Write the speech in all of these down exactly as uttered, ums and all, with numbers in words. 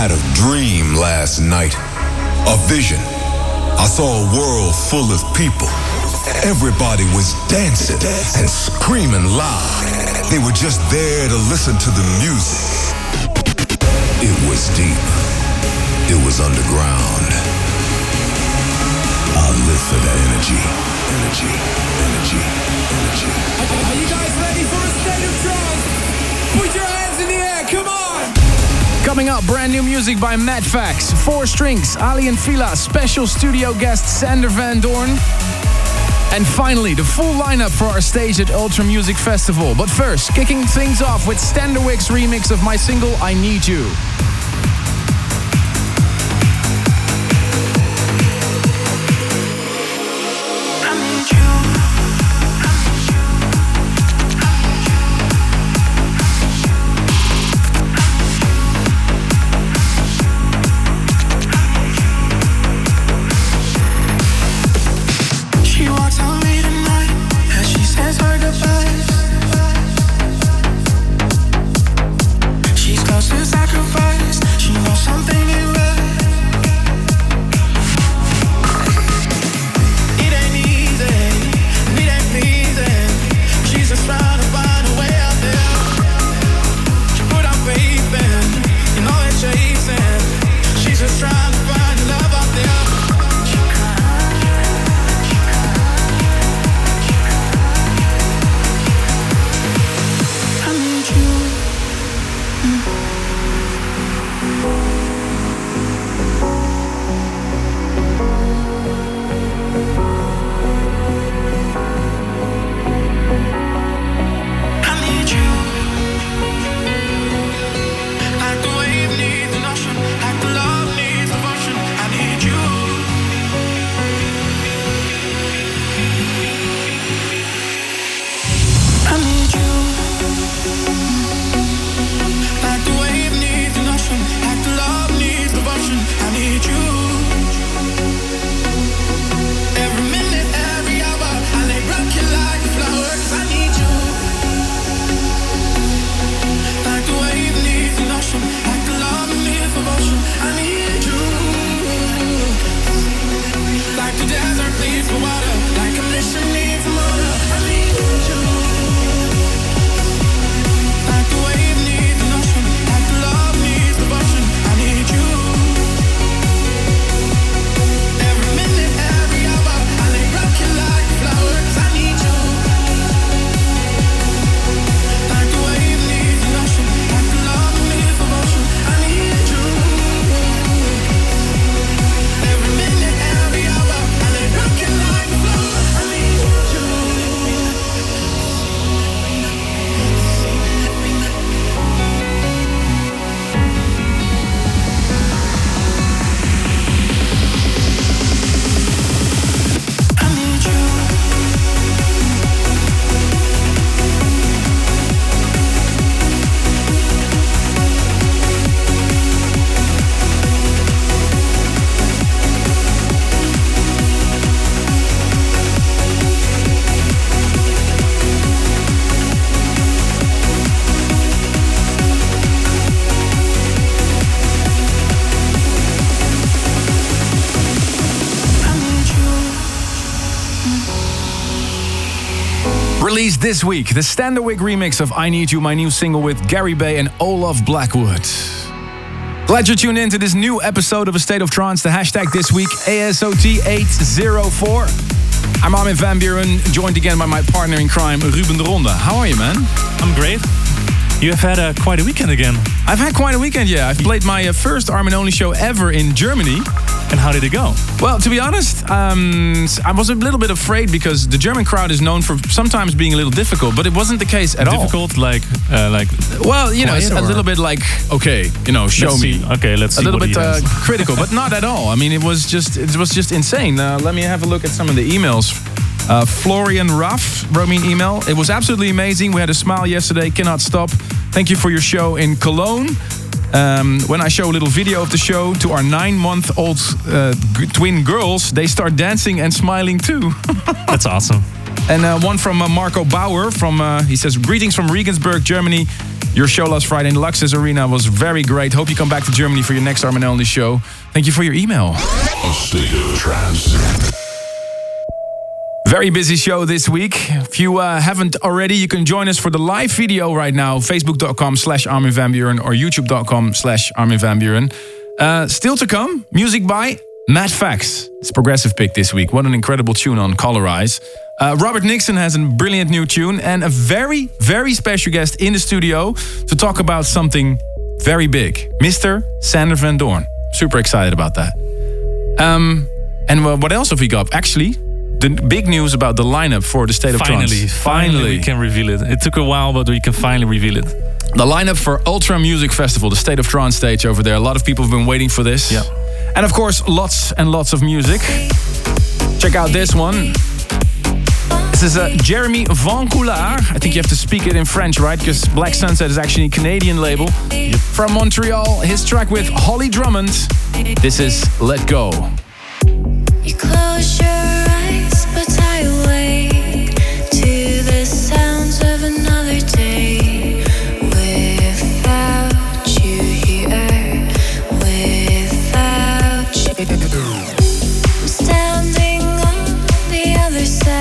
had a dream last night, a vision. I saw a world full of people. Everybody was dancing and screaming loud. They were just there to listen to the music. It was deep. It was underground. I live for that energy. Energy, energy, energy. Are you guys ready for a state of trance? Put your hands in the air, come on! Coming up, brand new music by Matt Fax, Four Strings, Aly and Fila, special studio guest Sander van Doorn. And finally, the full lineup for our stage at Ultra Music Festival. But first, kicking things off with Standerwick's remix of my single I Need You. Released this week, the Standerwick remix of I Need You, my new single with Gary Bay and Olaf Blackwood. Glad you tuned in to this new episode of A State of Trance. The hashtag this week, A S O T eight oh four. I'm Armin van Buuren, joined again by my partner in crime, Ruben de Ronde. How are you, man? I'm great. You have had uh, quite a weekend again. I've had quite a weekend, yeah. I've played my uh, first Armin Only show ever in Germany. And how did it go? Well, to be honest, um, I was a little bit afraid because the German crowd is known for sometimes being a little difficult, but it wasn't the case at all. Difficult, like, uh, like. Well, you know, it's a little bit like, okay, you know, show me. Okay, let's see. A little bit uh, critical, but not at all. I mean, it was just, it was just insane. Uh, let me have a look at some of the emails. Uh, Florian Ruff wrote me an email. It was absolutely amazing. We had a smile yesterday. Cannot stop. Thank you for your show in Cologne. Um, when I show a little video of the show to our nine-month-old uh, g- twin girls, they start dancing and smiling too. That's awesome. And uh, one from uh, Marco Bauer. From uh, he says, greetings from Regensburg, Germany. Your show last Friday in Luxus Arena was very great. Hope you come back to Germany for your next Armin Only show. Thank you for your email. A State of Trance. Very busy show this week. If you uh, haven't already, you can join us for the live video right now. Facebook.com slash Armin van Buuren or YouTube.com slash Armin van Buuren. Uh, still to come, music by Matt Fax. It's progressive pick this week. What an incredible tune on Color Eyes. Uh, Robert Nixon has a brilliant new tune and a very, very special guest in the studio to talk about something very big. Mister Sander van Doorn. Super excited about that. Um, and well, what else have we got? Actually, the big news about the lineup for the State of Trance. Finally, finally, we can reveal it. It took a while, but we can finally reveal it. The lineup for Ultra Music Festival, the State of Trance stage over there. A lot of people have been waiting for this. Yeah. And of course, lots and lots of music. Check out this one. This is uh, Jeremy Van Coulard. I think you have to speak it in French, right? Because Black Sunset is actually a Canadian label. Yep. From Montreal, his track with Holly Drummond. This is Let Go. You close your eyes, but I wait to the sounds of another day. Without you here, without you. I'm standing on the other side.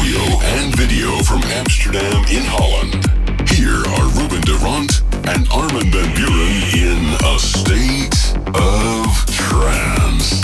audio and video from Amsterdam in Holland. Here are Ruben de Ronde and Armin van Buuren in A State of Trance.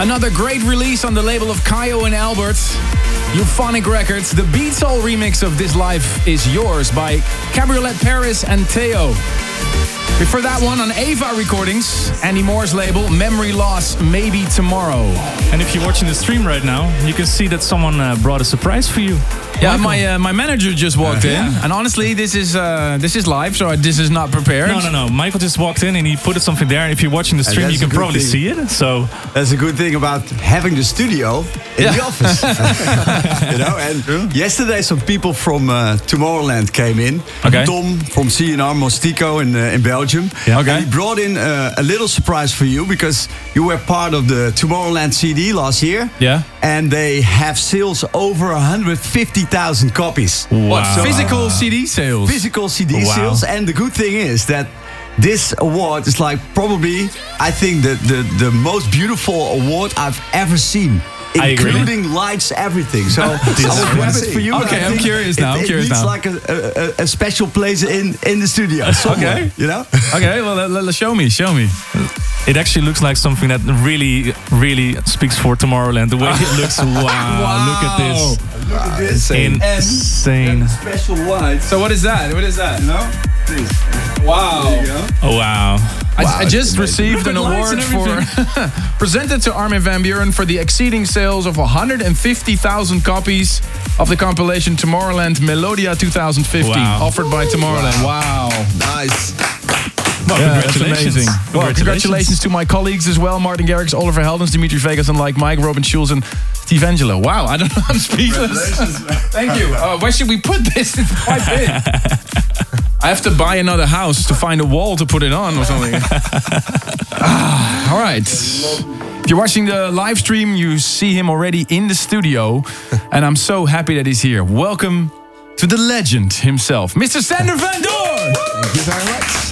Another great release on the label of Kayo and Albert, Euphonic Records. The Beat Soul remix of This Life Is Yours by Cabriolet Paris and Theo. Before that one, on Ava Recordings, Andy Moore's label, Memory Loss, Maybe Tomorrow. And if you're watching the stream right now, you can see that someone uh, brought a surprise for you. Yeah, Michael. my uh, my manager just walked uh, in, yeah. and honestly, this is uh, this is live, so this is not prepared. No, no, no. Michael just walked in and he put something there. And if you're watching the stream, you can probably thing. see it. So that's a good thing about having the studio in yeah. the office, you know. And True. yesterday, some people from uh, Tomorrowland came in. Okay. Tom from C N R Mostico in uh, in Belgium. Belgium. Yeah. Okay. And he brought in uh, a little surprise for you, because you were part of the Tomorrowland C D last year. Yeah. And they have sales over one hundred fifty thousand copies. Wow. What, so physical uh, C D sales? Physical C D wow. sales. And the good thing is that this award is like probably, I think, the, the, the most beautiful award I've ever seen. Including lights, everything. So I will it for you. Okay, I'm curious now. It, I'm curious it now. It's like a, a, a special place in, in the studio. Okay, you know. Okay, well, let, let, show me, show me. It actually looks like something that really, really speaks for Tomorrowland. The way it looks. Wow, wow. Look at this. Look at this. Insane. Insane. And special lights. So what is that? What is that? No. Please. Wow. There you go. Oh wow. I, wow, I just received an award for presented to Armin van Buuren for the exceeding sales of one hundred fifty thousand copies of the compilation Tomorrowland Melodia twenty fifteen, wow. offered Ooh, by Tomorrowland. Wow. wow. Nice. Well, yeah, congratulations. Congratulations. Well, congratulations to my colleagues as well, Martin Garrix, Oliver Heldens, Dimitri Vegas, and like Mike, Robin Schulz, and Steve Angelo. Wow, I don't know, I'm speechless. Thank you. Uh, where should we put this? It's quite big. I have to buy another house to find a wall to put it on or something. ah, all right. If you're watching the live stream, you see him already in the studio. And I'm so happy that he's here. Welcome to the legend himself, Mister Sander van Doorn. Thank you very much.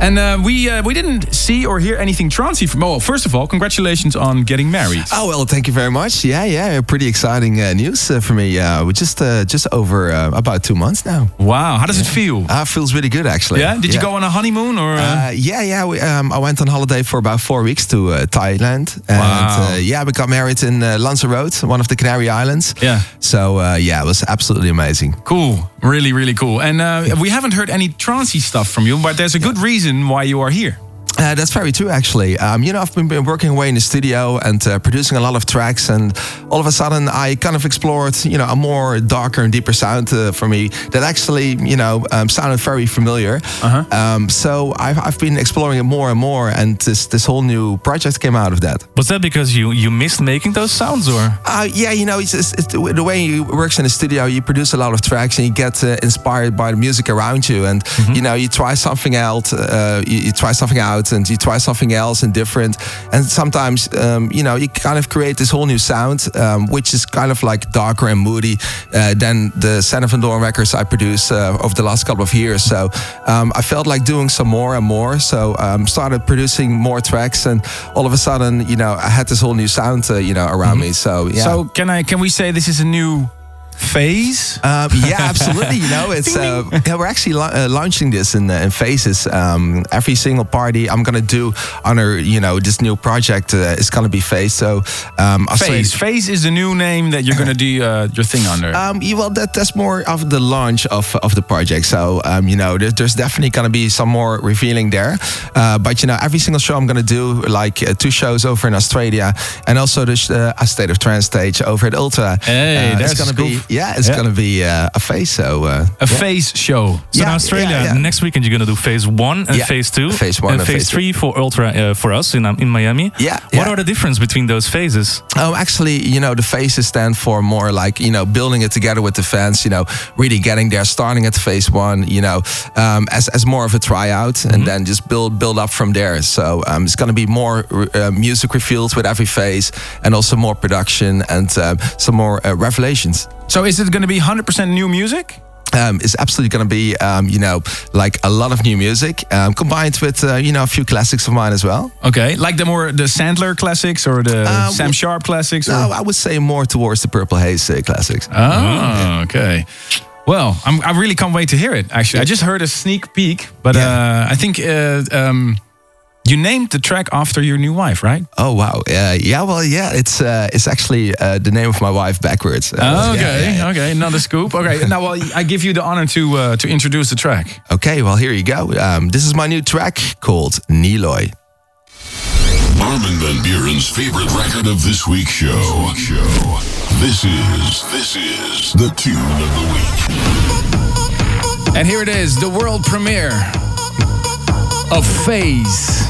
And uh, we uh, we didn't see or hear anything trancey from... Well, first of all, congratulations on getting married. Oh, well, thank you very much. Yeah, yeah, pretty exciting uh, news uh, for me. Uh, we're just uh, just over uh, about two months now. Wow, how does yeah. it feel? Uh, it feels really good, actually. Yeah? Did yeah. you go on a honeymoon? or? Uh, yeah, yeah. We, um, I went on holiday for about four weeks to uh, Thailand. And, wow. Uh, yeah, we got married in uh, Lanzarote, one of the Canary Islands. Yeah. So, uh, yeah, it was absolutely amazing. Cool. Really, really cool. And uh, yeah. we haven't heard any trancey stuff from you, but there's a yeah. good reason why you are here. Uh, that's very true, actually. Um, you know, I've been, been working away in the studio and uh, producing a lot of tracks, and all of a sudden I kind of explored, you know, a more darker and deeper sound uh, for me that actually, you know, um, sounded very familiar. Uh-huh. Um, so I've, I've been exploring it more and more, and this this whole new project came out of that. Was that because you, you missed making those sounds, or? Uh, yeah, you know, it's, it's, it's the way you work in the studio, you produce a lot of tracks and you get uh, inspired by the music around you, and mm-hmm. you know, you try something out, uh, you, you try something out. And you try something else and different, and sometimes um, you know, you kind of create this whole new sound, um, which is kind of like darker and moody uh, than the Sander van Doorn records I produced uh, over the last couple of years. So um, I felt like doing some more and more. So I um, started producing more tracks, and all of a sudden, you know, I had this whole new sound, uh, you know, around mm-hmm. me. So yeah. So can I? Can we say this is a new phase? Uh, yeah, absolutely. You know, it's uh, yeah, we're actually la- uh, launching this in, uh, in phases. Um, every single party I'm gonna do on our, you know, this new project uh, is gonna be Phase. So um, Phase. Phase is the new name that you're gonna do uh, your thing under. Um, yeah, well, that that's more of the launch of of the project. So um, you know, there, there's definitely gonna be some more revealing there. Uh, but you know, every single show I'm gonna do, like uh, two shows over in Australia, and also the sh- uh, State of Trance stage over at Ultra. Hey, uh, that's gonna cool. be. Yeah, it's yeah. going to be uh, a Phase show. Uh, a yeah. Phase show. So yeah, in Australia, yeah, yeah. next weekend you're going to do Phase one and yeah. Phase two. Phase one and, and Phase, phase three two. For Ultra uh, for us in, in Miami. Yeah. What yeah. are the difference between those phases? Oh, actually, you know, the phases stand for more like, you know, building it together with the fans, you know, really getting there, starting at Phase one, you know, um, as, as more of a tryout, mm-hmm. and then just build build up from there. So um, it's going to be more uh, music revealed with every phase, and also more production and uh, some more uh, revelations. So is it going to be one hundred percent new music? Um, it's absolutely going to be, um, you know, like a lot of new music um, combined with, uh, you know, a few classics of mine as well. Okay, like the more the Sandler classics or the um, Sam Sharp classics? Or? No, I would say more towards the Purple Haze uh, classics. Oh, yeah. Okay. Well, I'm, I really can't wait to hear it, actually. I just heard a sneak peek, but yeah. uh, I think... Uh, um, you named the track after your new wife, right? Oh wow! Uh, yeah, well, yeah, it's uh, it's actually uh, the name of my wife backwards. Uh, oh, okay, yeah, yeah, yeah. okay, another scoop. Okay, now well, I give you the honor to uh, to introduce the track. Okay, well, here you go. Um, this is my new track called Niloy. Armin van Buuren's favorite record of this week's show. This is this is the tune of the week, and here it is, the world premiere of Phase.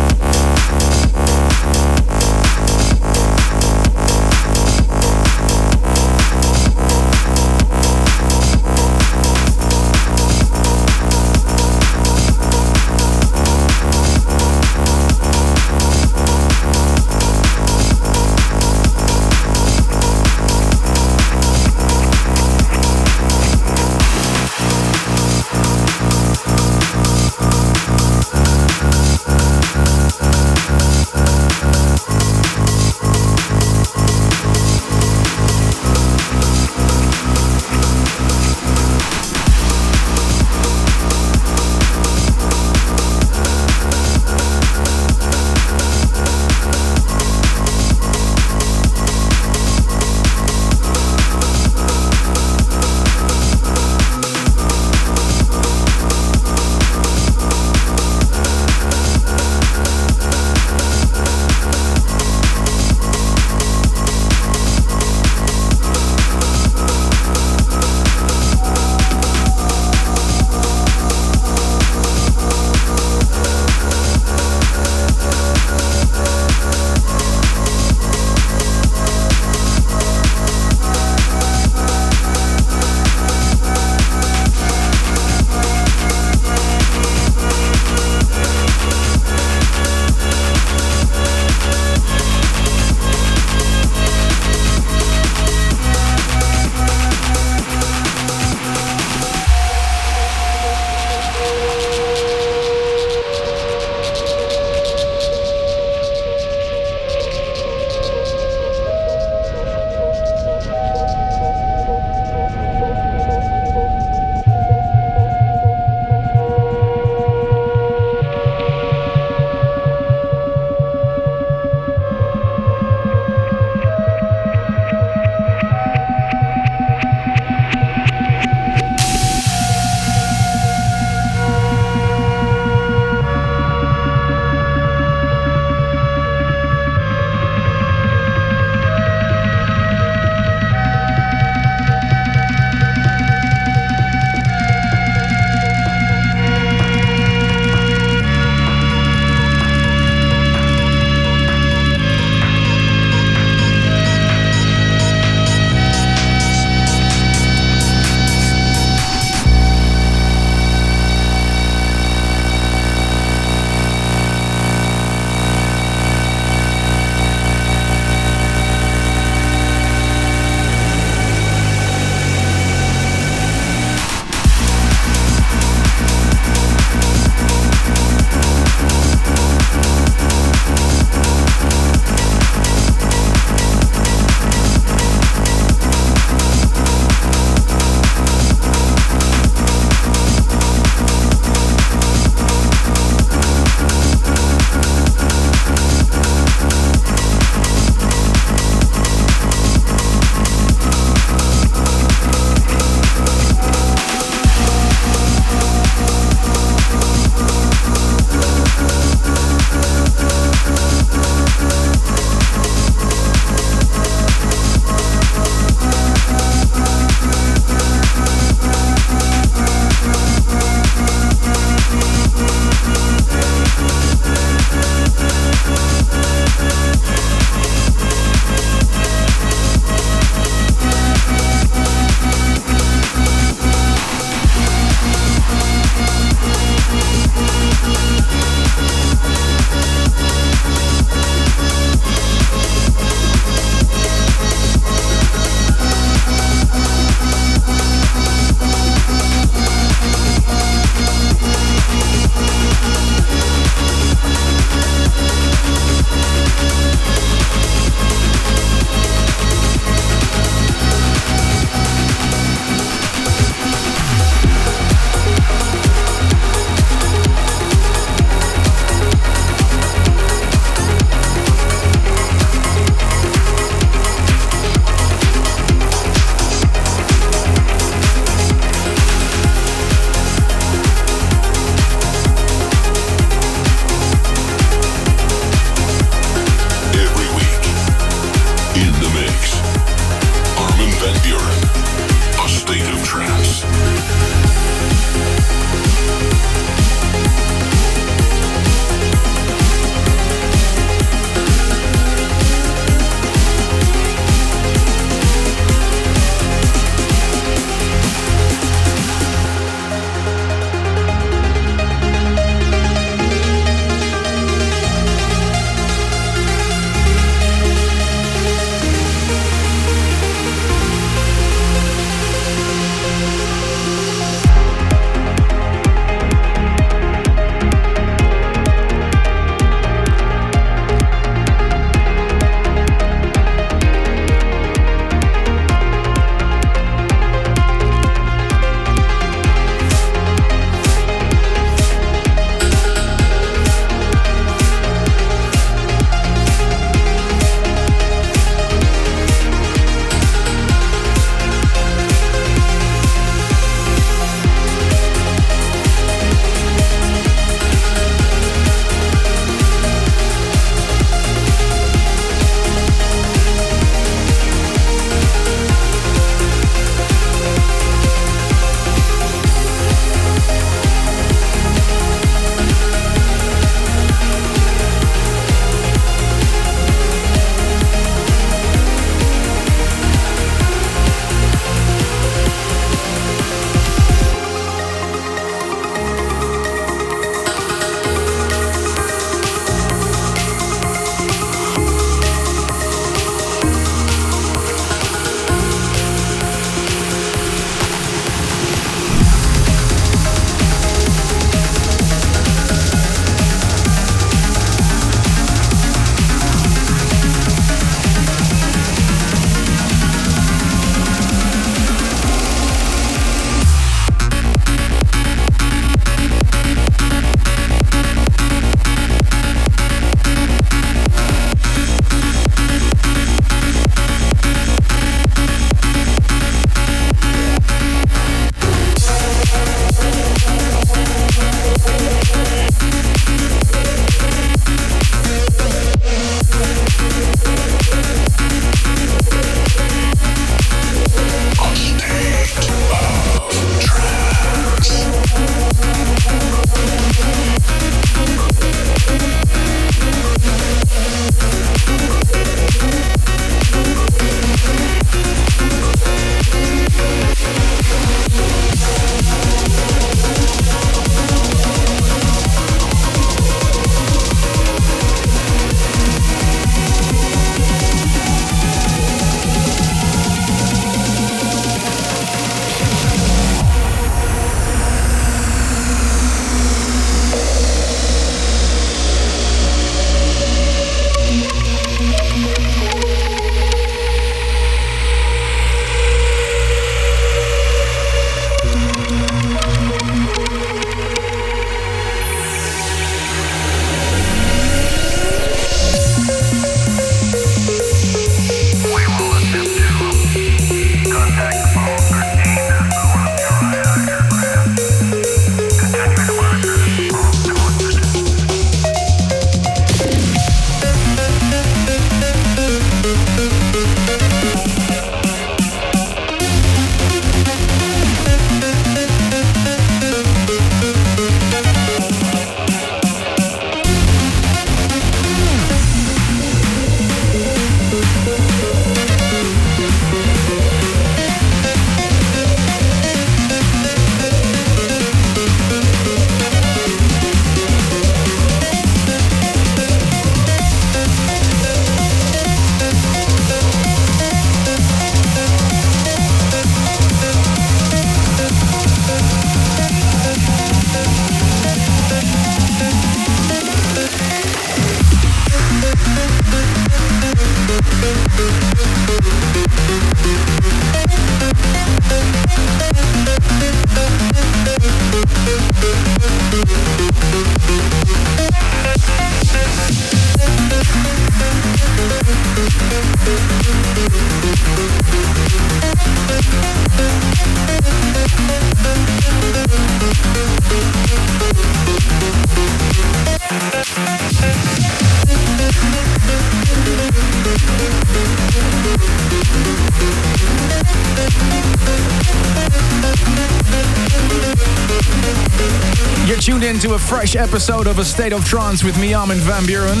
tuned in to a fresh episode of A State of Trance with me, Armin van Buuren.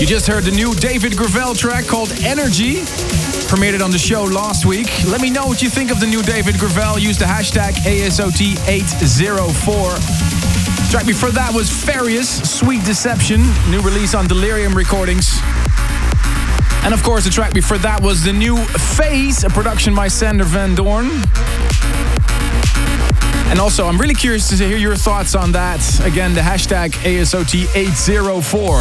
You just heard the new David Gravell track called Energy. Premiered it on the show last week. Let me know what you think of the new David Gravell. Use the hashtag A S O T eight oh four. The track before that was Farius, Sweet Deception. New release on Delirium Recordings. And of course, the track before that was the new Phase, a production by Sander van Doorn. And also, I'm really curious to hear your thoughts on that. Again, the hashtag A S O T eight oh four.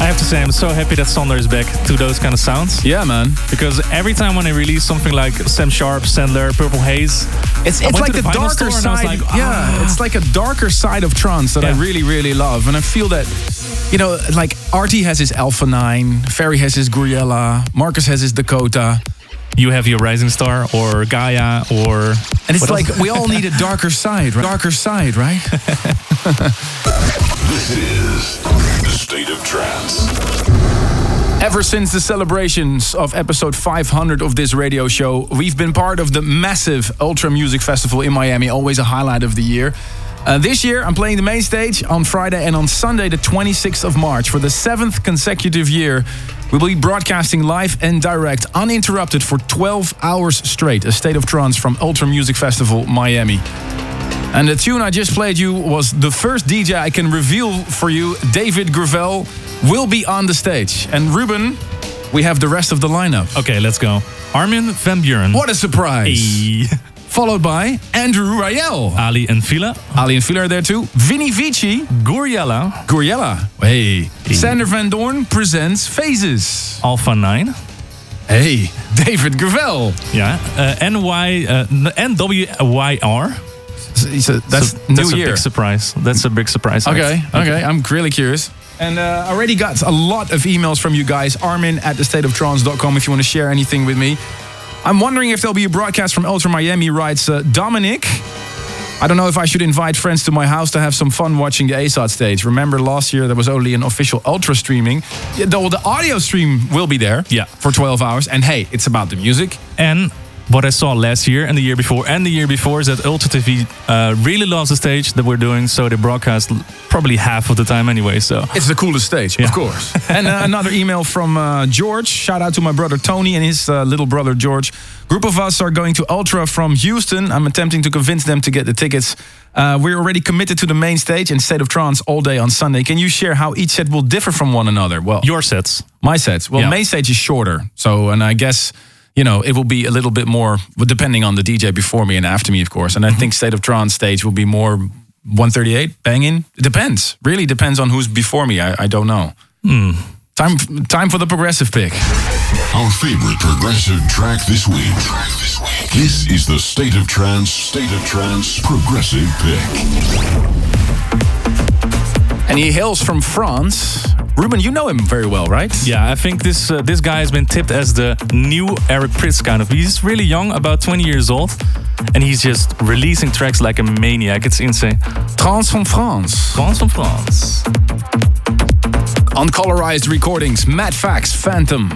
I have to say, I'm so happy that Sander is back to those kind of sounds. Yeah, man. Because every time when I release something like Sam Sharp, Sandler, Purple Haze, it's it's like the, the darker side. Like, ah. Yeah, it's like a darker side of trance that yeah. I really, really love, and I feel that. You know, like Artie has his Alpha nine, Ferry has his Gouryella, Marcus has his Dakota. You have your Rising Star or Gaia or... And it's like, we all need a darker side, right? Darker side, right? This is the State of Trance. Ever since the celebrations of episode five hundred of this radio show, we've been part of the massive Ultra Music Festival in Miami, always a highlight of the year. Uh, this year, I'm playing the main stage on Friday and on Sunday, the twenty-sixth of March. For the seventh consecutive year, we will be broadcasting live and direct, uninterrupted for twelve hours straight. A State of Trance from Ultra Music Festival, Miami. And the tune I just played you was the first D J I can reveal for you. David Gravell will be on the stage. And Ruben, we have the rest of the lineup. Okay, let's go. Armin van Buuren. What a surprise. Hey. Followed by Andrew Rayel. Aly and Fila. Aly and Fila are there too. Vini Vici. Gouryella. Gouryella. Hey. hey. Sander van Doorn presents Phases. Alpha nine. Hey. David Gravell. Yeah. Uh, N W Y R. So that's so, New that's Year. That's a big surprise. That's a big surprise. Okay. Okay. okay. I'm really curious. And I uh, already got a lot of emails from you guys. Armin at the state of trance dot com if you want to share anything with me. I'm wondering if there'll be a broadcast from Ultra Miami, writes uh, Dominic. I don't know if I should invite friends to my house to have some fun watching the A SOT stage. Remember last year there was only an official Ultra streaming. Yeah, the, the audio stream will be there yeah. for twelve hours. And hey, it's about the music. And what I saw last year and the year before and the year before is that Ultra T V uh, really loves the stage that we're doing. So they broadcast probably half of the time anyway. So it's the coolest stage, yeah. of course. And uh, another email from uh, George. Shout out to my brother Tony and his uh, little brother George. Group of us are going to Ultra from Houston. I'm attempting to convince them to get the tickets. Uh, we're already committed to the main stage and State of Trance all day on Sunday. Can you share how each set will differ from one another? Well, your sets. My sets. Well, yeah. Main stage is shorter. So, and I guess... You know, it will be a little bit more, depending on the D J before me and after me, of course. And I think State of Trance stage will be more one thirty-eight, banging. It depends. Really depends on who's before me. I, I don't know. Mm. Time time for the progressive pick. Our favorite progressive track this week. Track this week. This is the State of Trance, State of Trance progressive pick. And he hails from France. Ruben, you know him very well, right? Yeah, I think this uh, this guy has been tipped as the new Eric Prydz kind of. He's really young, about twenty years old, and he's just releasing tracks like a maniac. It's insane. Trance from France. Trance from France. On Colorized Recordings, Matt Fax, Phantom.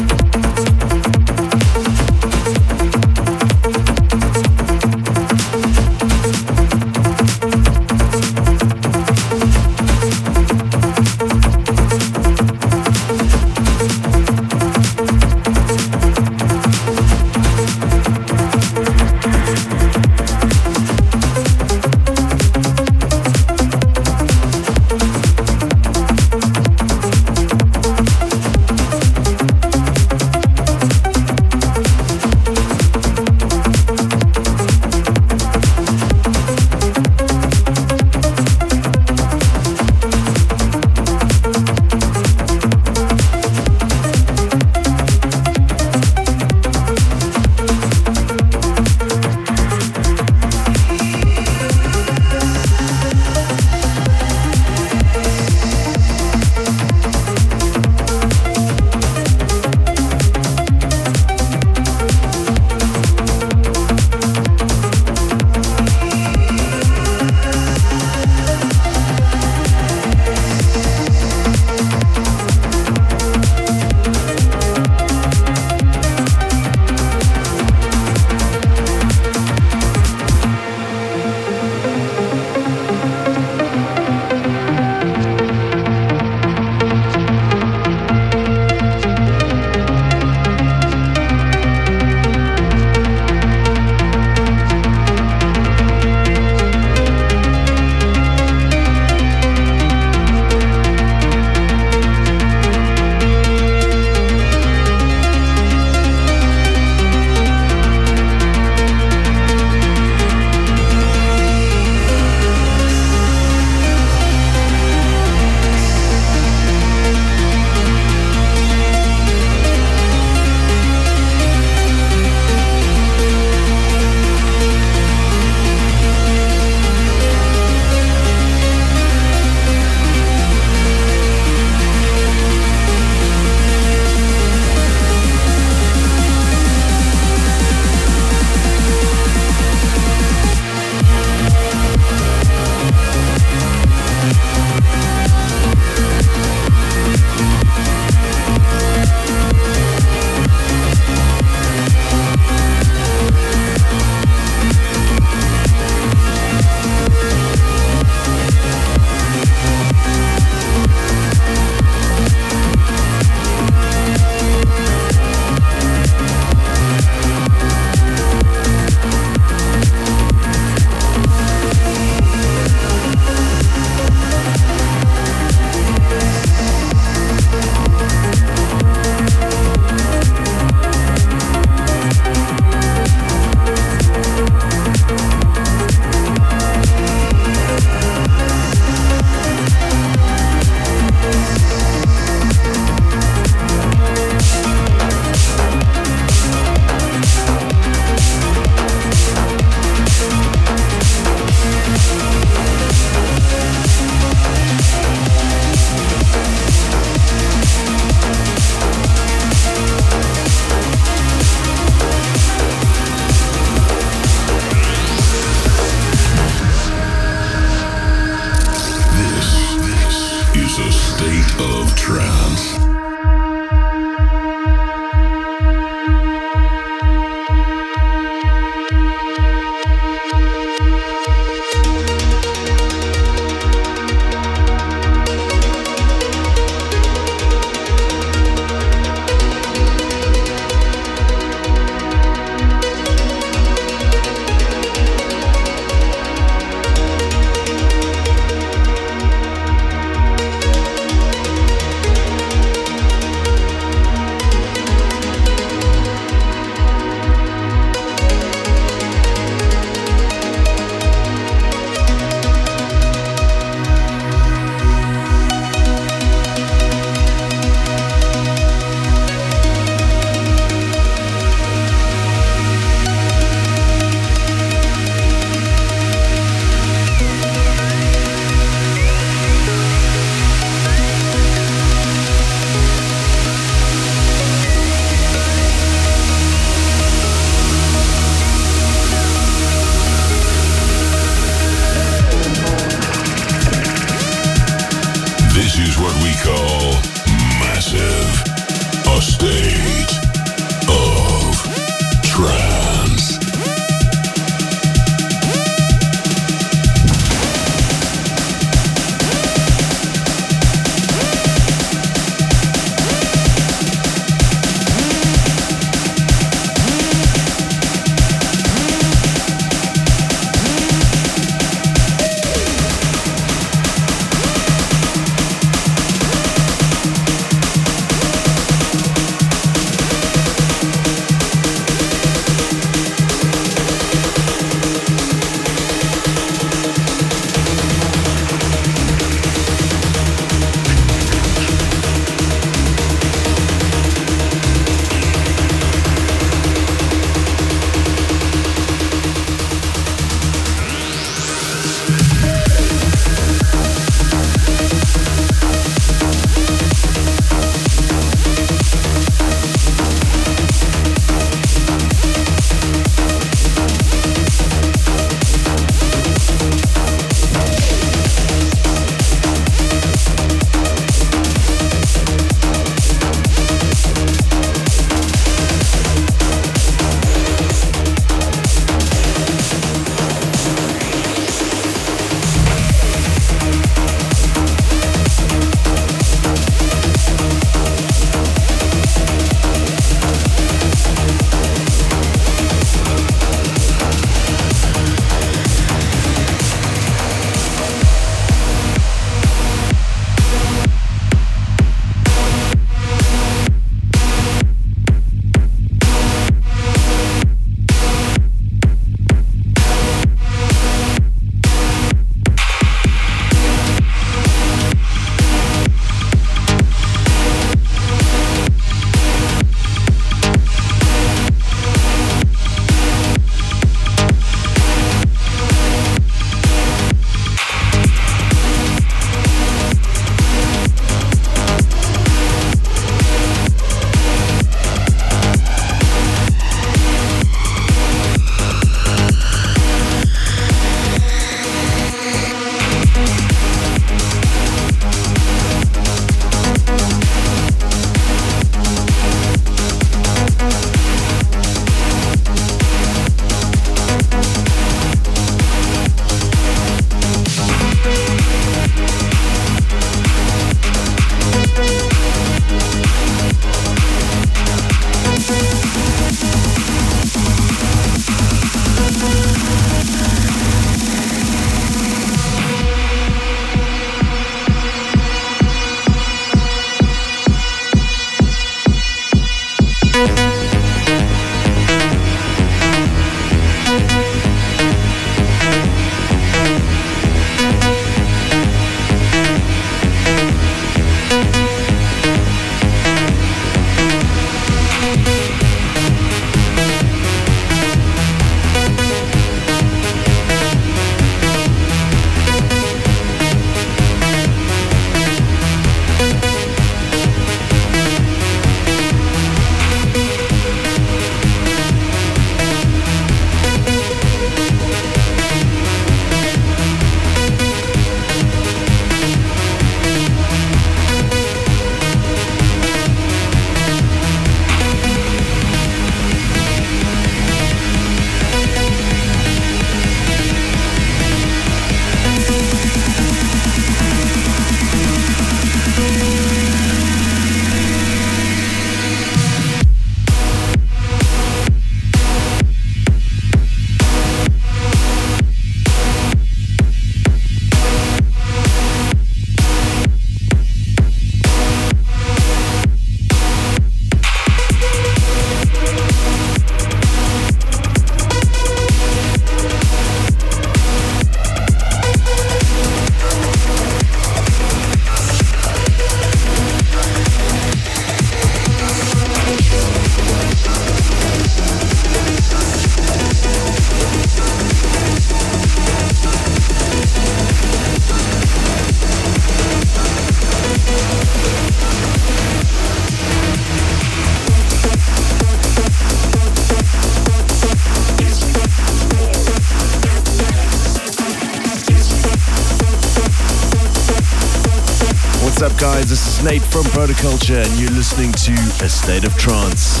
guys. This is Nate from Protoculture, and you're listening to A State of Trance.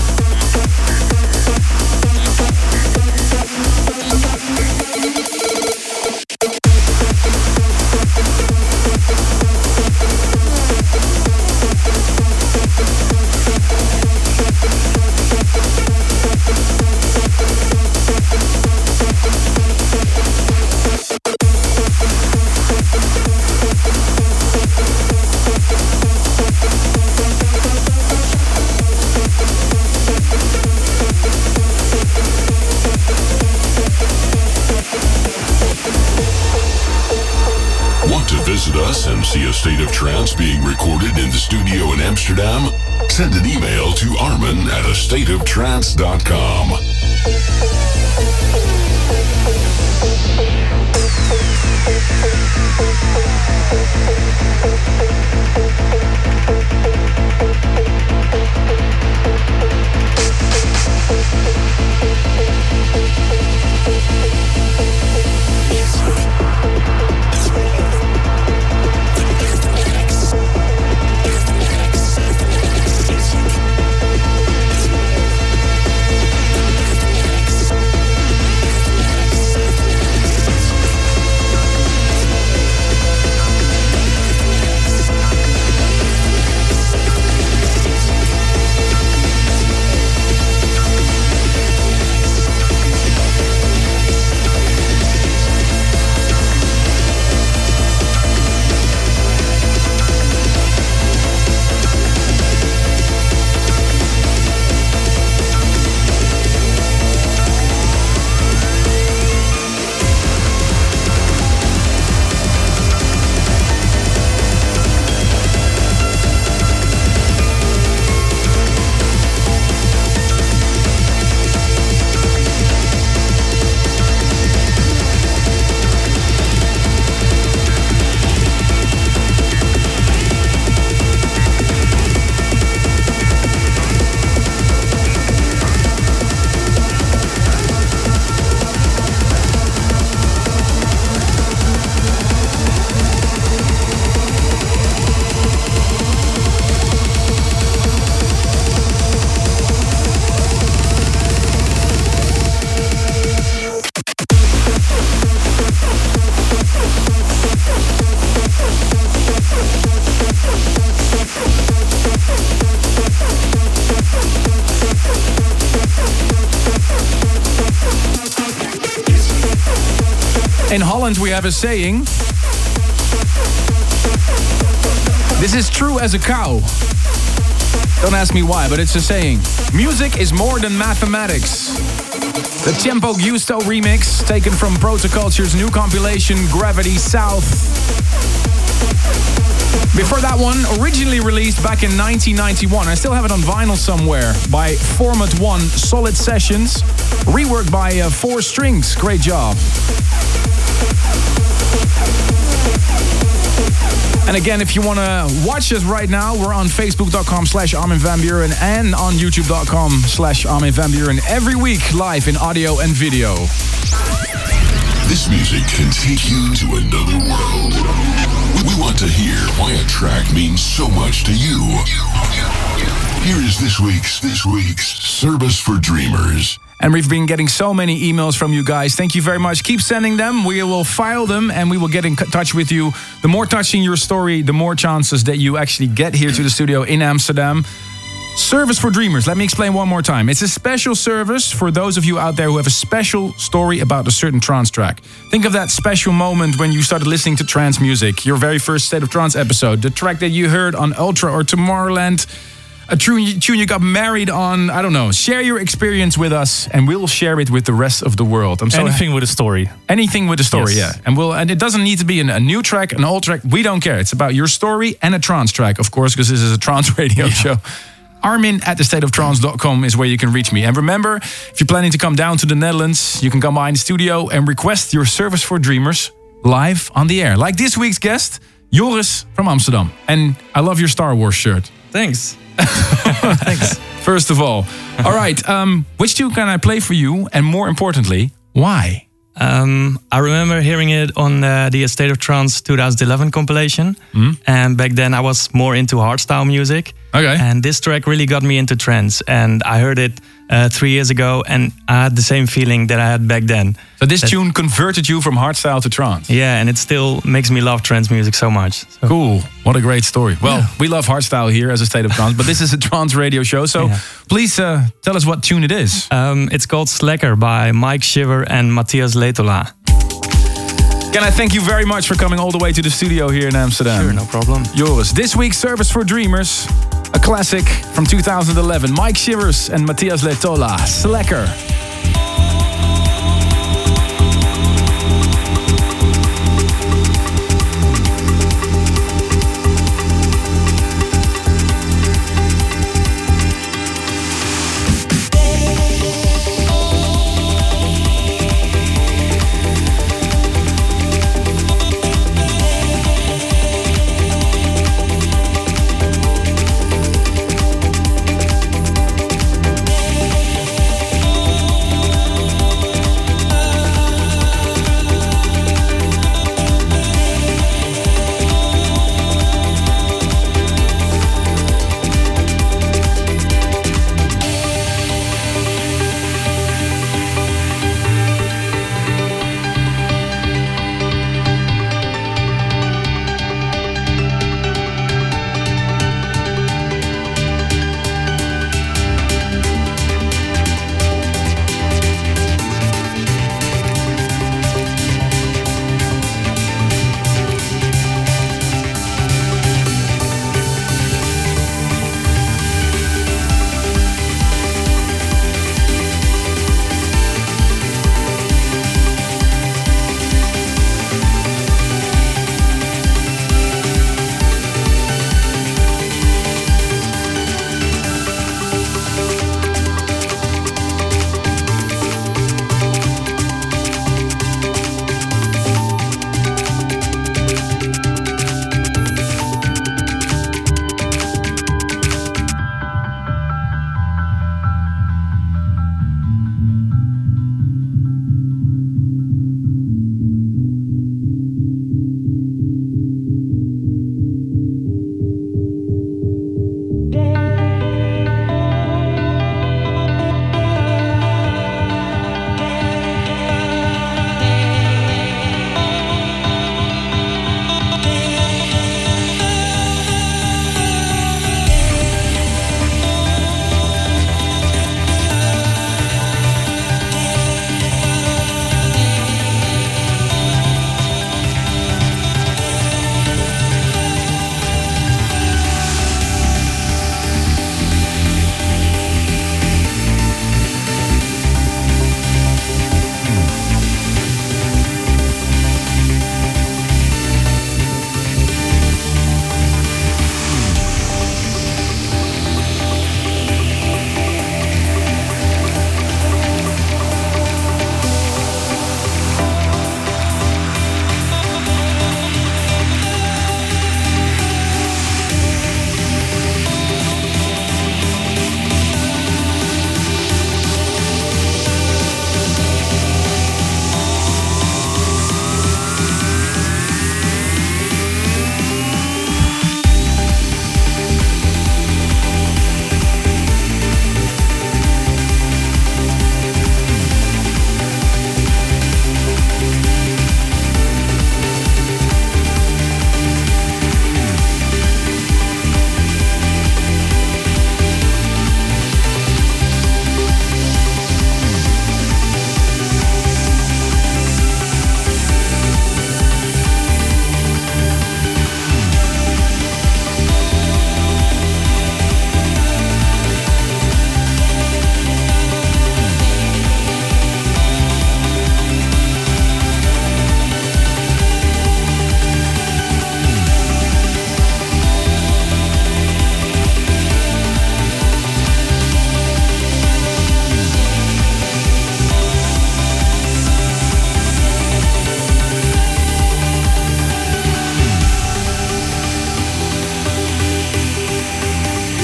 See A State of Trance being recorded in the studio in Amsterdam? Send an email to Armin at a state of trance dot com. In Holland, we have a saying. This is true as a cow. Don't ask me why, but it's a saying. Music is more than mathematics. The Tempo Gusto remix, taken from Protoculture's new compilation, Gravity South. Before that one, originally released back in nineteen ninety-one, I still have it on vinyl somewhere, by Format One, Solid Sessions, reworked by uh, Four Strings. Great job. And again, if you want to watch us right now, we're on facebook.com slash Armin van Buuren and on youtube.com slash Armin van Buuren every week, live in audio and video. This music can take you to another world. We want to hear why a track means so much to you. Here is this week's, this week's Service for Dreamers. And we've been getting so many emails from you guys. Thank you very much. Keep sending them. We will file them and we will get in touch with you. The more touching your story, the more chances that you actually get here to the studio in Amsterdam. Service for Dreamers. Let me explain one more time. It's a special service for those of you out there who have a special story about a certain trance track. Think of that special moment when you started listening to trance music. Your very first State of Trance episode. The track that you heard on Ultra or Tomorrowland. A tune you got married on, I don't know. Share your experience with us and we'll share it with the rest of the world. I'm so Anything ha- with a story. Anything with a story, yes. yeah. And we'll, and it doesn't need to be an, a new track, an old track. We don't care. It's about your story and a trance track, of course, because this is a trance radio yeah. show. Armin at the state of trance dot com is where you can reach me. And remember, if you're planning to come down to the Netherlands, you can come by in the studio and request your Service for Dreamers live on the air. Like this week's guest, Joris from Amsterdam. And I love your Star Wars shirt. Thanks. Thanks. First of all. All right. Um, which tune can I play for you? And more importantly, why? Um, I remember hearing it on uh, the State of Trance twenty eleven compilation, mm. and back then I was more into hardstyle music. Okay. And this track really got me into trance, and I heard it uh, three years ago, and I had the same feeling that I had back then. So this that, tune converted you from hardstyle to trance. Yeah, and it still makes me love trance music so much. So. Cool, what a great story. Well, yeah. we love hardstyle here as a State of Trance, but this is a trance radio show, so yeah. please uh, tell us what tune it is. Um, it's called Slacker by Mike Shiver and Matias Lehtola. Can I thank you very much for coming all the way to the studio here in Amsterdam? Sure, no problem. Joris, this week's Service for Dreamers, a classic from two thousand eleven, Mike Shivers and Matias Lehtola, Slacker.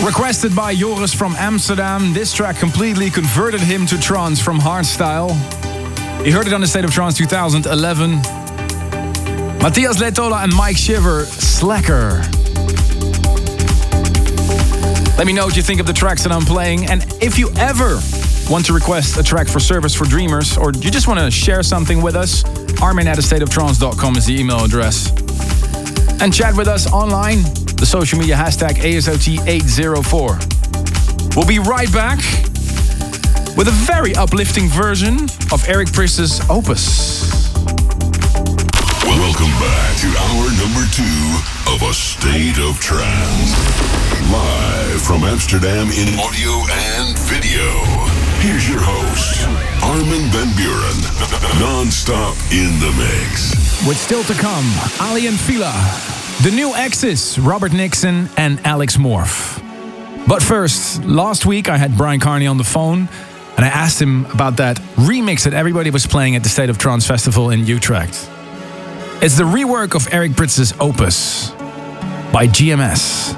Requested by Joris from Amsterdam, this track completely converted him to trance from hardstyle. You heard it on the State of Trance twenty eleven. Matias Lehtola and Mike Shiver, Slacker. Let me know what you think of the tracks that I'm playing. And if you ever want to request a track for Service for Dreamers, or you just want to share something with us, Armin at the state of trance dot com is the email address. And chat with us online, the social media hashtag A S O T eight oh four. We'll be right back with a very uplifting version of Eric Priss's opus. Welcome back to hour number two of A State of Trance. Live from Amsterdam in audio and video. Here's your host, Armin van Buuren, non-stop in the mix. With still to come, Aly and Fila, the new exes, Robert Nixon and Alex Morph. But first, last week I had Brian Carney on the phone and I asked him about that remix that everybody was playing at the State of Trance Festival in Utrecht. It's the rework of Eric Priss's opus by G M S.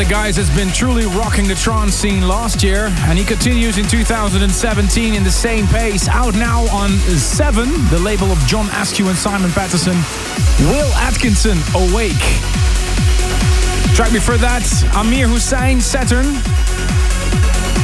of the guys that's been truly rocking the trance scene last year, and he continues in two thousand seventeen in the same pace. Out now on Seven, the label of John Askew and Simon Patterson, Will Atkinson, Awake. Track before that, Amir Hussain, Saturn.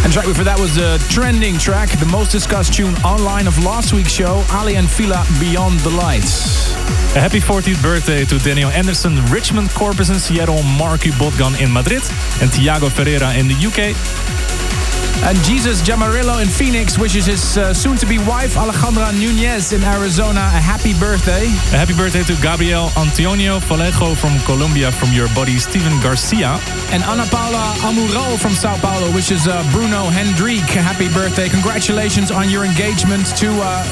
And track before that was the trending track, the most discussed tune online of last week's show, Aly and Fila, Beyond the Lights. A happy fortieth birthday to Daniel Anderson, Richmond Corpus in Seattle, Marky Botgan in Madrid, and Thiago Ferreira in the U K. And Jesus Jamarillo in Phoenix wishes his uh, soon-to-be wife Alejandra Nunez in Arizona a happy birthday. A happy birthday to Gabriel Antonio Vallejo from Colombia, from your buddy Steven Garcia. And Ana Paula Amuro from Sao Paulo wishes uh, Bruno Hendrick a happy birthday. Congratulations on your engagement to uh,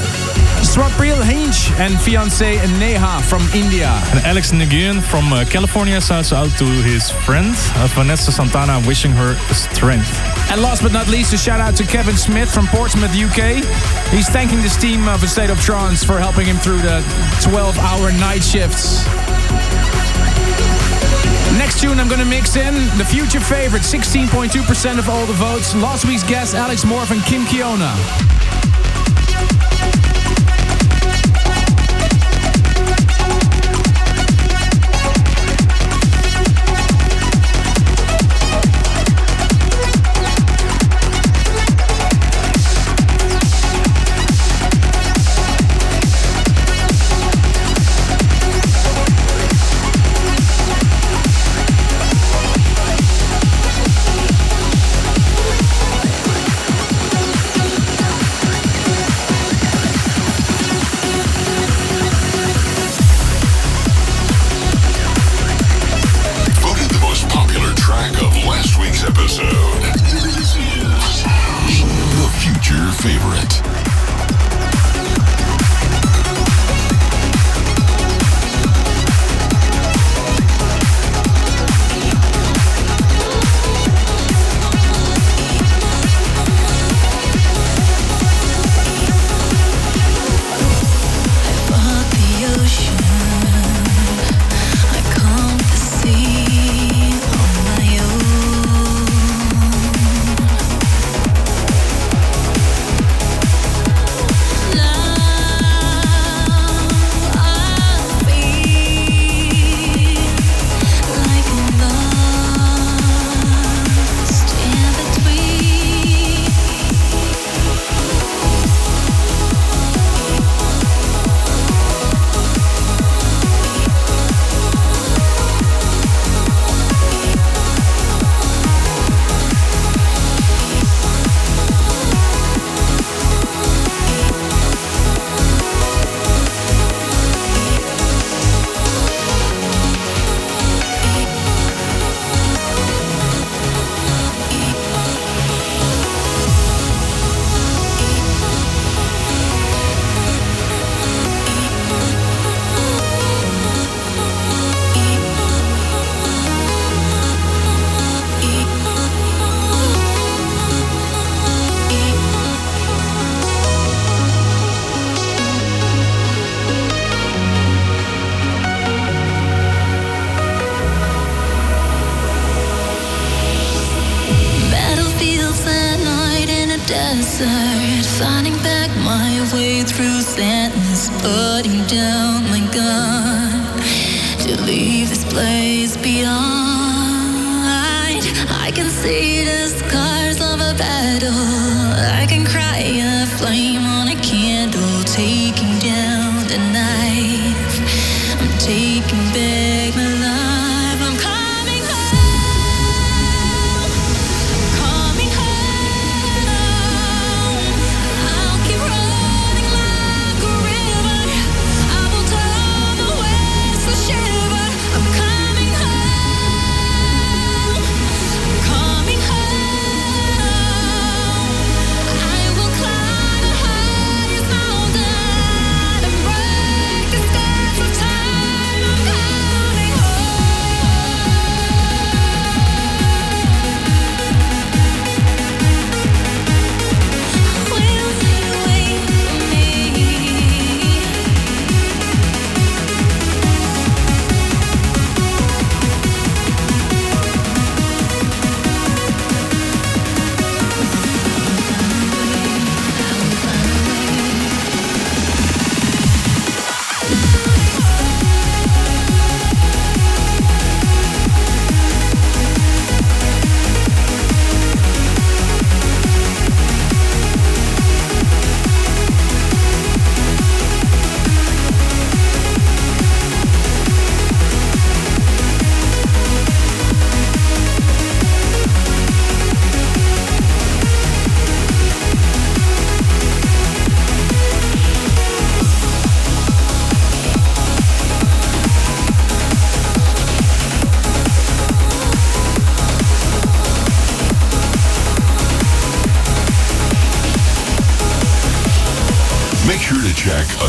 Swapril Hinch and fiancée Neha from India. And Alex Nguyen from uh, California shouts out to his friend uh, Vanessa Santana, wishing her strength. And last but not least, a shout out to Kevin Smith from Portsmouth, U K. He's thanking this team of the State of Trance for helping him through the twelve-hour night shifts. Next tune I'm going to mix in, the future favorite, sixteen point two percent of all the votes. Last week's guest, Alex Morf and Kim Kiona. High.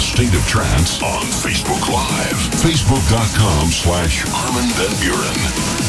State of Trance on Facebook Live. Facebook.com slash Armin van Buuren.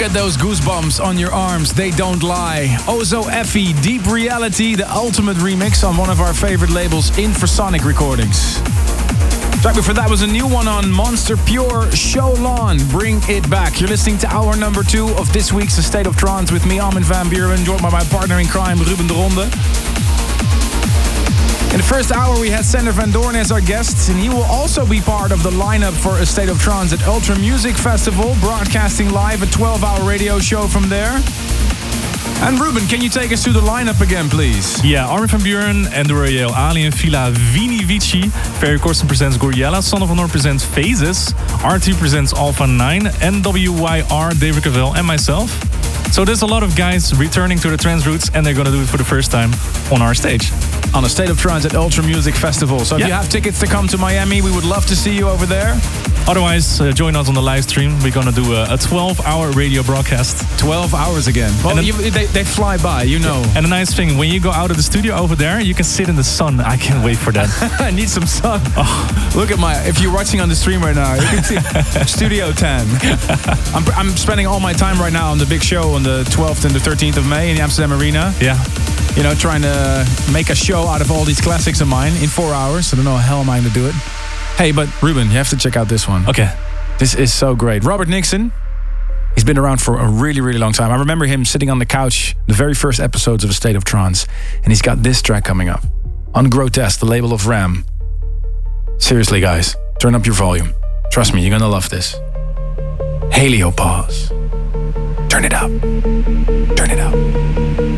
Look at those goosebumps on your arms, they don't lie. Ozo Effie, Deep Reality, the ultimate remix on one of our favorite labels, Infrasonic Recordings. Track before that was a new one on Monster Pure, Show Lawn, Bring It Back. You're listening to hour number two of this week's The State of Trance with me, Armin van Buuren, joined by my partner in crime, Ruben de Ronde. In the first hour we had Sander van Doorn as our guest, and he will also be part of the lineup for A State of Trance at Ultra Music Festival, broadcasting live a twelve-hour radio show from there. And Ruben, can you take us through the lineup again, please? Yeah, Armin van Buuren, Andrew Rayel, Aly and Fila, Vini Vici, Ferry presents Gouryella, Sander van Doorn presents Phases, R T presents Alpha nine, N W Y R, David Gravell, and myself. So there's a lot of guys returning to the trance roots, and they're going to do it for the first time on our stage. On the State of Trance at Ultra Music Festival. So if yeah. you have tickets to come to Miami, we would love to see you over there. Otherwise, uh, join us on the live stream. We're going to do a twelve-hour radio broadcast. twelve hours again. Well, then, you, they, they fly by, you know. Yeah. And the nice thing, when you go out of the studio over there, you can sit in the sun. I can't wait for that. I need some sun. Oh. Look at my... If you're watching on the stream right now, you can see Studio tan. I'm, I'm spending all my time right now on the big show on the twelfth and the thirteenth of May in the Amsterdam Arena. Yeah. You know, trying to make a show out of all these classics of mine in four hours. I don't know how hell am I going to do it. Hey, but Ruben, you have to check out this one. Okay. This is so great. Robert Nixon, he's been around for a really, really long time. I remember him sitting on the couch, the very first episodes of A State of Trance, and he's got this track coming up on Grotesque, the label of Ram. Seriously, guys, turn up your volume. Trust me, you're going to love this. Heliopause. Turn it up. Turn it up.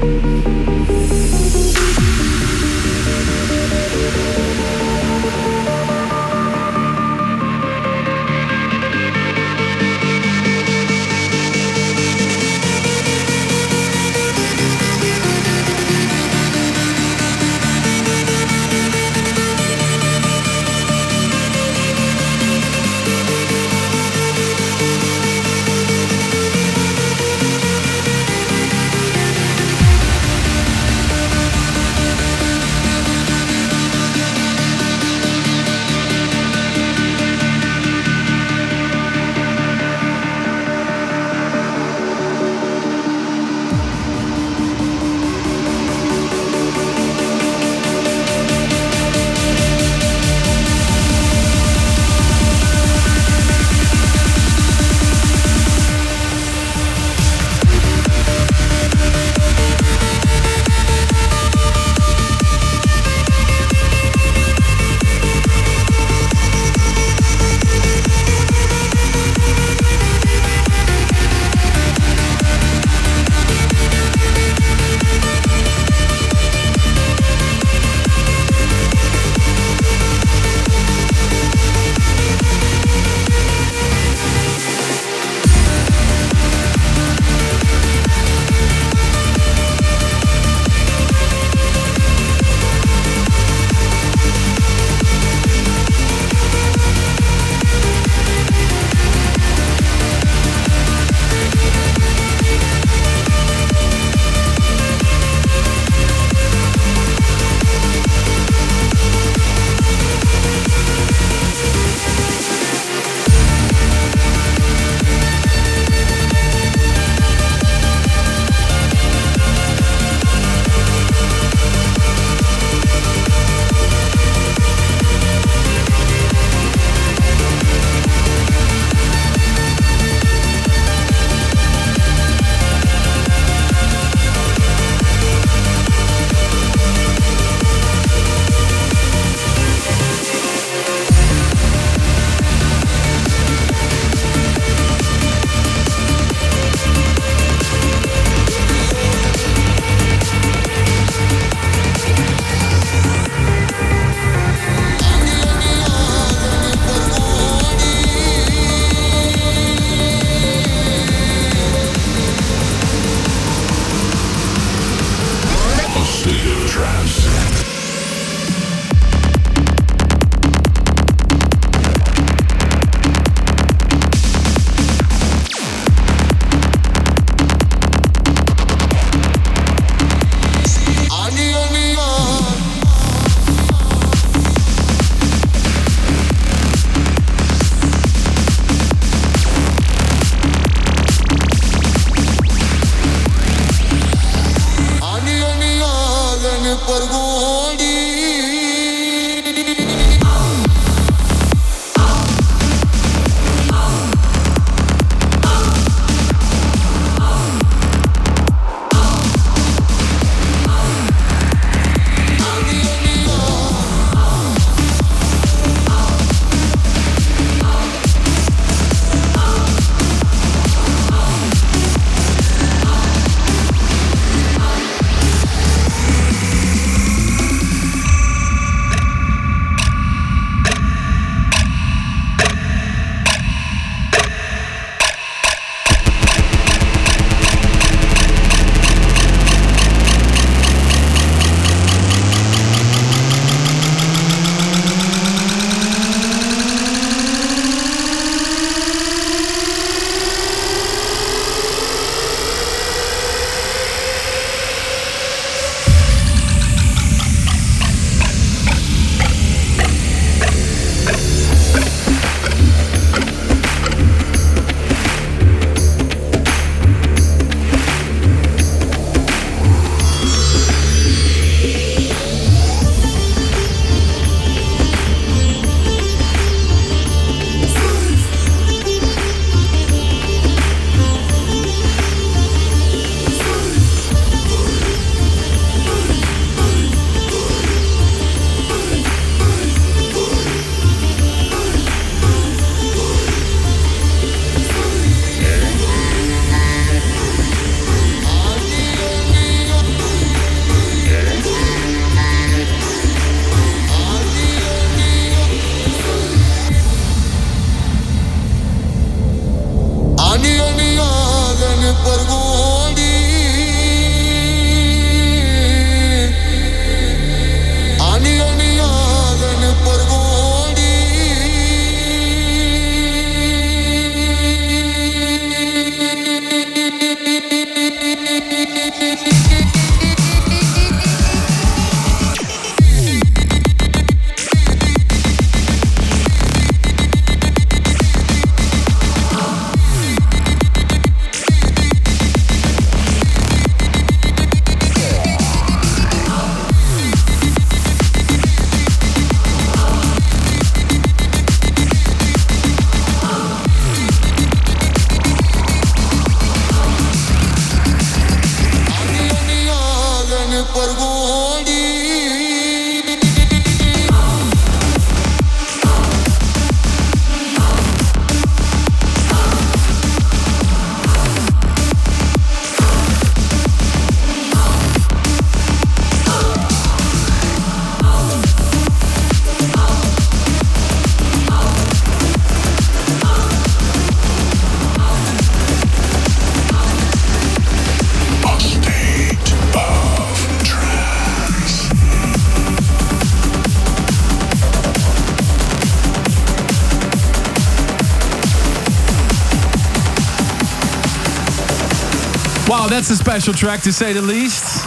Wow, that's a special track to say the least.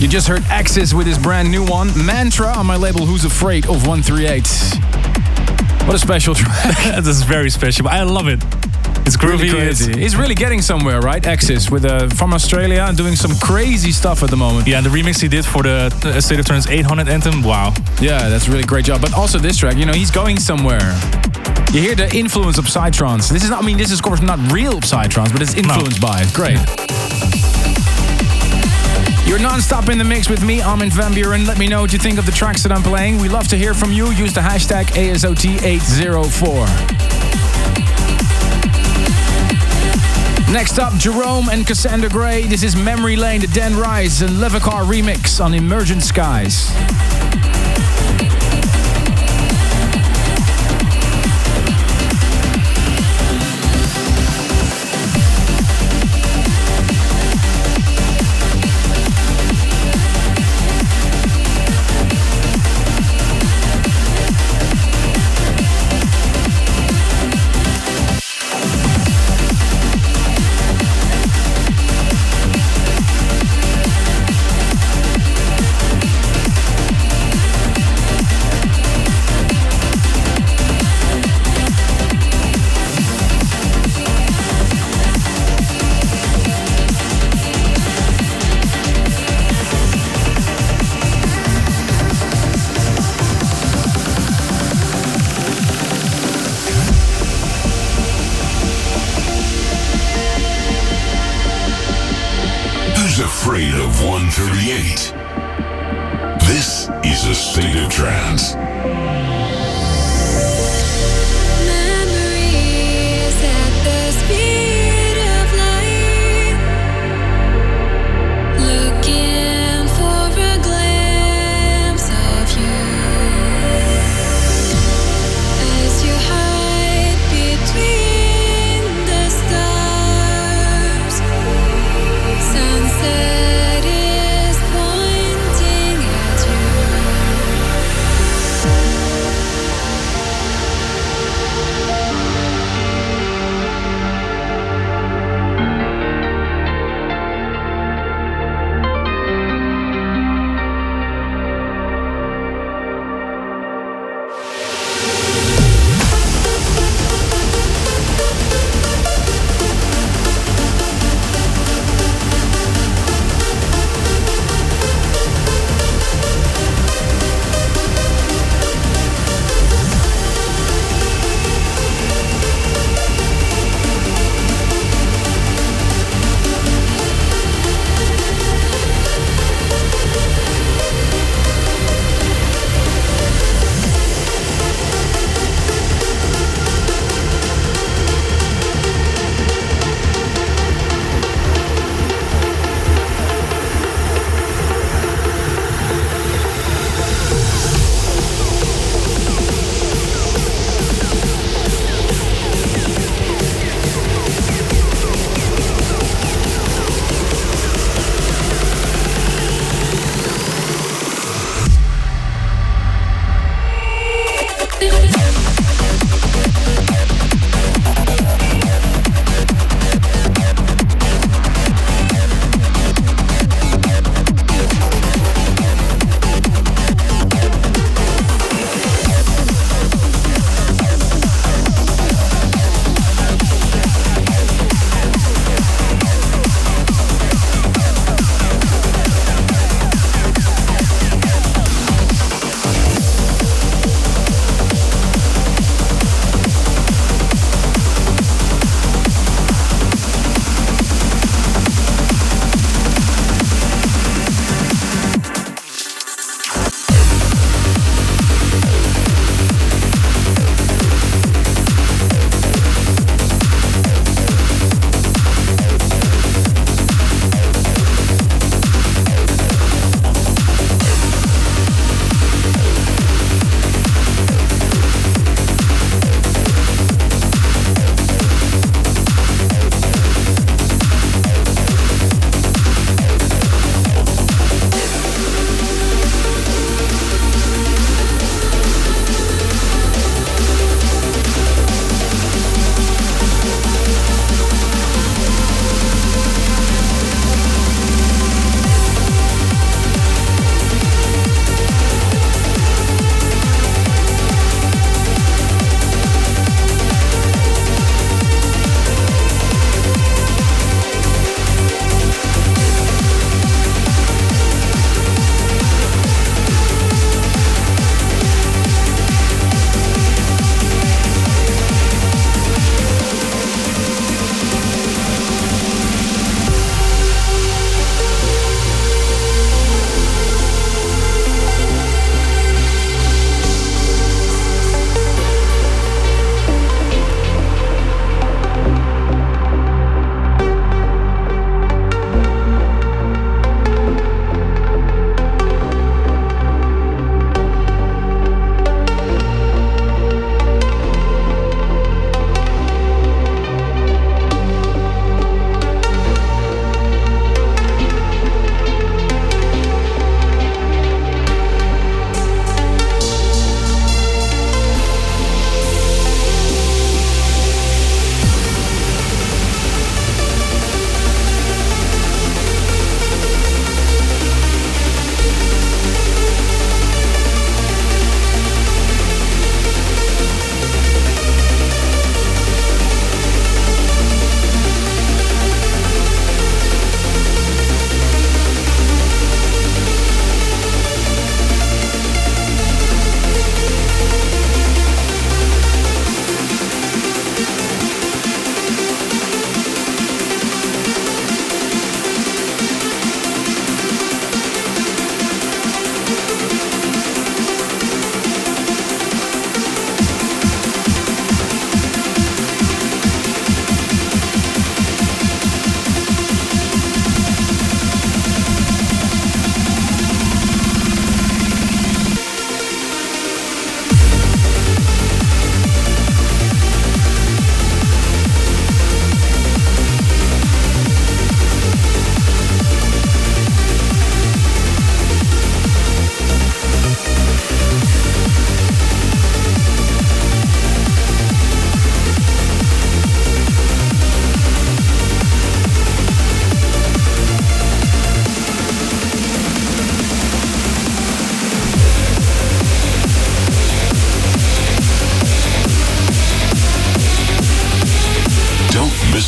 You just heard Axis with his brand new one, Mantra, on my label Who's Afraid of one three eight. What a special track. That is very special, but I love it. It's groovy. Really it's, it's really getting somewhere, right? Axis with uh, from Australia and doing some crazy stuff at the moment. Yeah, and the remix he did for the uh, State of Trance eight hundred anthem, wow. Yeah, that's a really great job. But also this track, you know, he's going somewhere. You hear the influence of Psytrance. This is not, I mean, this is of course not real Psytrance, but it's influenced no. by it. Great. Yeah. You're non-stop in the mix with me, Armin van Buuren. Let me know what you think of the tracks that I'm playing. We love to hear from you. Use the hashtag A S O T eight oh four. Next up, Jerome and Cassandra Gray. This is Memory Lane, the Dan Rice and Levicar remix on Emergent Skies.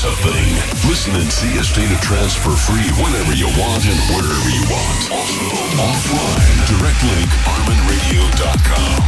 It's a thing. Listen and see a State of Trance for free whenever you want and wherever you want. Offline. Direct link, armin radio dot com.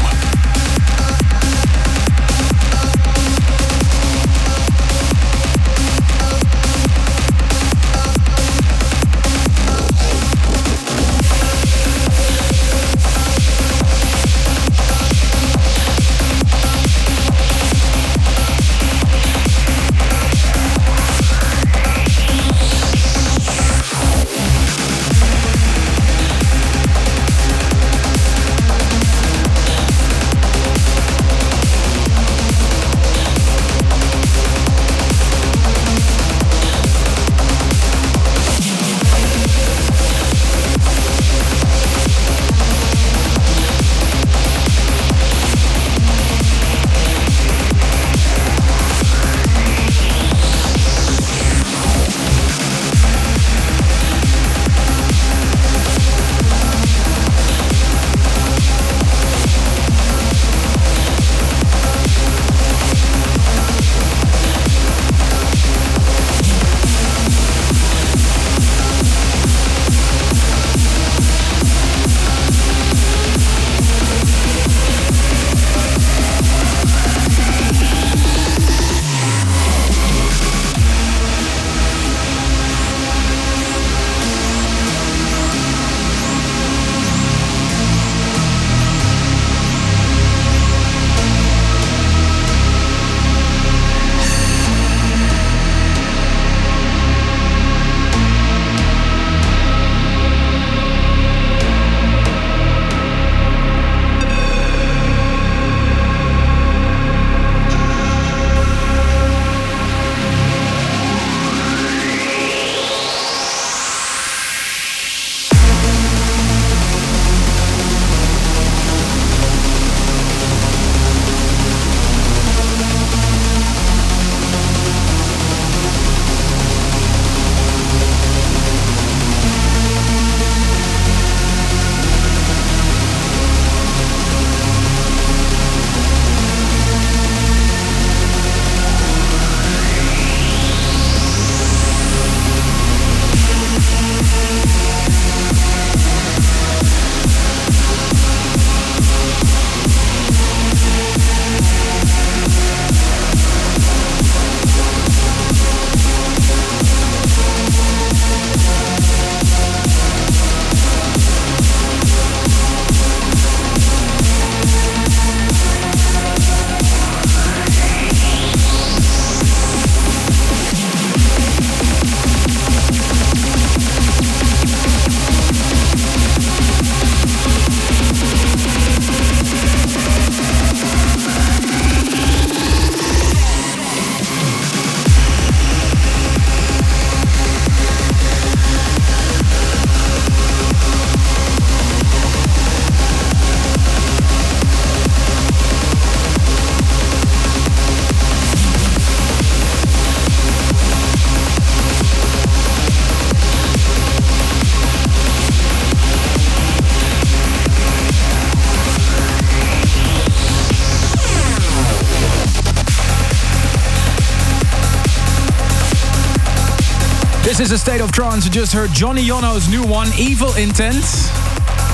This is a State of Trance. We just heard Johnny Yono's new one, Evil Intent.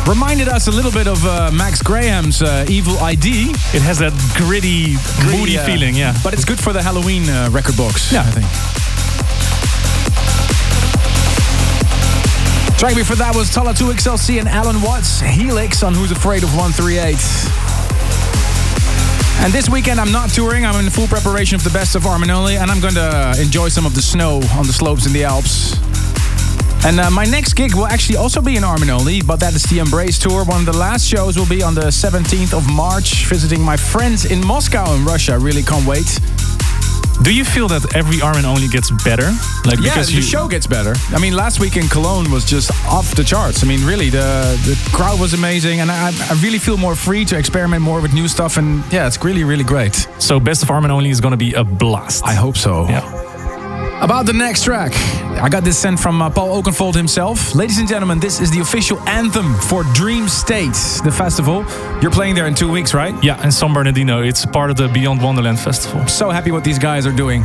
Reminded us a little bit of uh, Max Graham's uh, Evil I D. It has that gritty, gritty moody uh, feeling, yeah. But it's good for the Halloween uh, record box, yeah. I think. Track before that was Tala two X L C and Alan Watts, Helix on Who's Afraid of one three eight. And this weekend I'm not touring, I'm in full preparation of the best of Armin only, and I'm going to enjoy some of the snow on the slopes in the Alps. And uh, my next gig will actually also be in Armin only, but that is the Embrace Tour. One of the last shows will be on the seventeenth of March, visiting my friends in Moscow in Russia. Really can't wait. Do you feel that every Armin only gets better? Like, yeah, because the you... show gets better. I mean, last week in Cologne was just off the charts. I mean, really, the, the crowd was amazing, and I, I really feel more free to experiment more with new stuff, and yeah, it's really, really great. So Best of Armin only is going to be a blast. I hope so. Yeah. About the next track, I got this sent from uh, Paul Oakenfold himself. Ladies and gentlemen, this is the official anthem for Dream State, the festival. You're playing there in two weeks, right? Yeah, in San Bernardino. It's part of the Beyond Wonderland Festival. So happy what these guys are doing.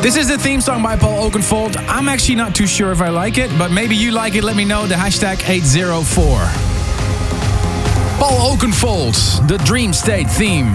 This is the theme song by Paul Oakenfold. I'm actually not too sure if I like it, but maybe you like it. Let me know. The hashtag eight oh four. Paul Oakenfold, the Dream State theme.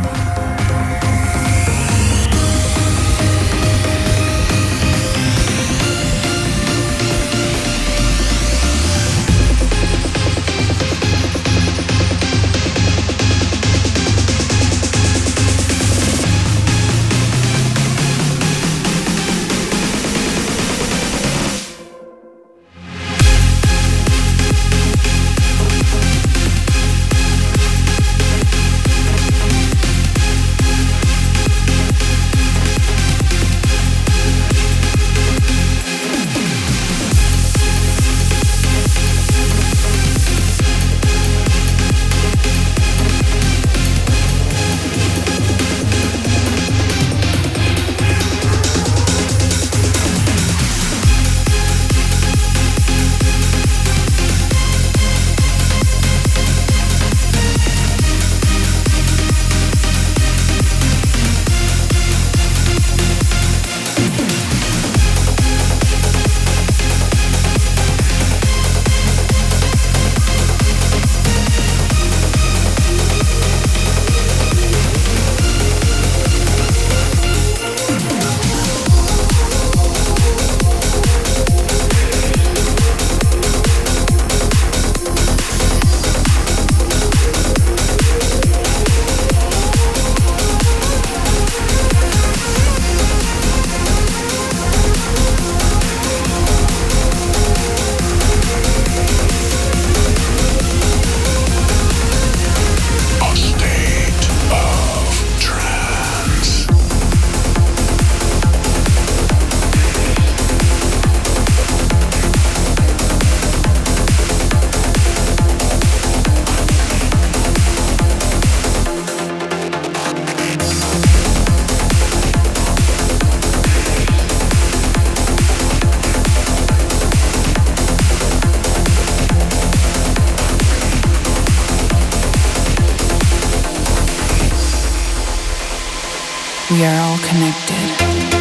We are all connected.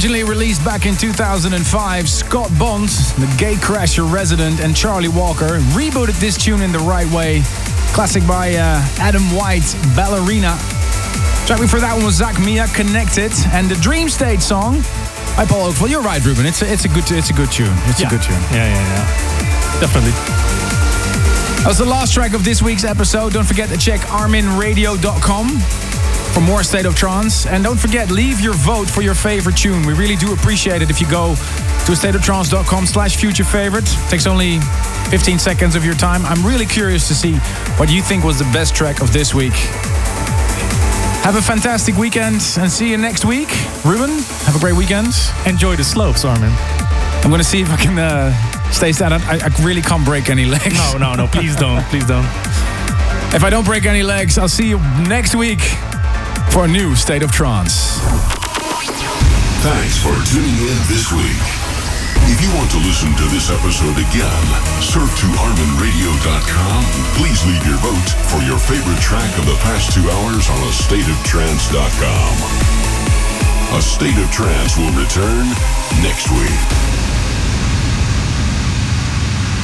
Originally released back in two thousand five, Scott Bond, the Gatecrasher resident, and Charlie Walker rebooted this tune in the right way. Classic by uh, Adam White, Ballerina. Track before that one was Zach Mia, Connected, and the Dream State song by Paul Oakville. You're right, Ruben. It's a, it's a good it's a good tune. It's yeah. a good tune. Yeah, yeah, yeah. Definitely. That was the last track of this week's episode. Don't forget to check armin radio dot com for more State of Trance. And don't forget, leave your vote for your favorite tune. We really do appreciate it if you go to state of trance dot com slash future favorite. Takes only fifteen seconds of your time. I'm really curious to see what you think was the best track of this week. Have a fantastic weekend and see you next week. Ruben, have a great weekend. Enjoy the slopes, Armin. I'm going to see if I can... Uh, Stay standing. I, I really can't break any legs. No, no, no. Please don't. Please don't. If I don't break any legs, I'll see you next week for a new State of Trance. Thanks for tuning in this week. If you want to listen to this episode again, surf to armin radio dot com. Please leave your vote for your favorite track of the past two hours on a state of trance dot com. A State of Trance will return next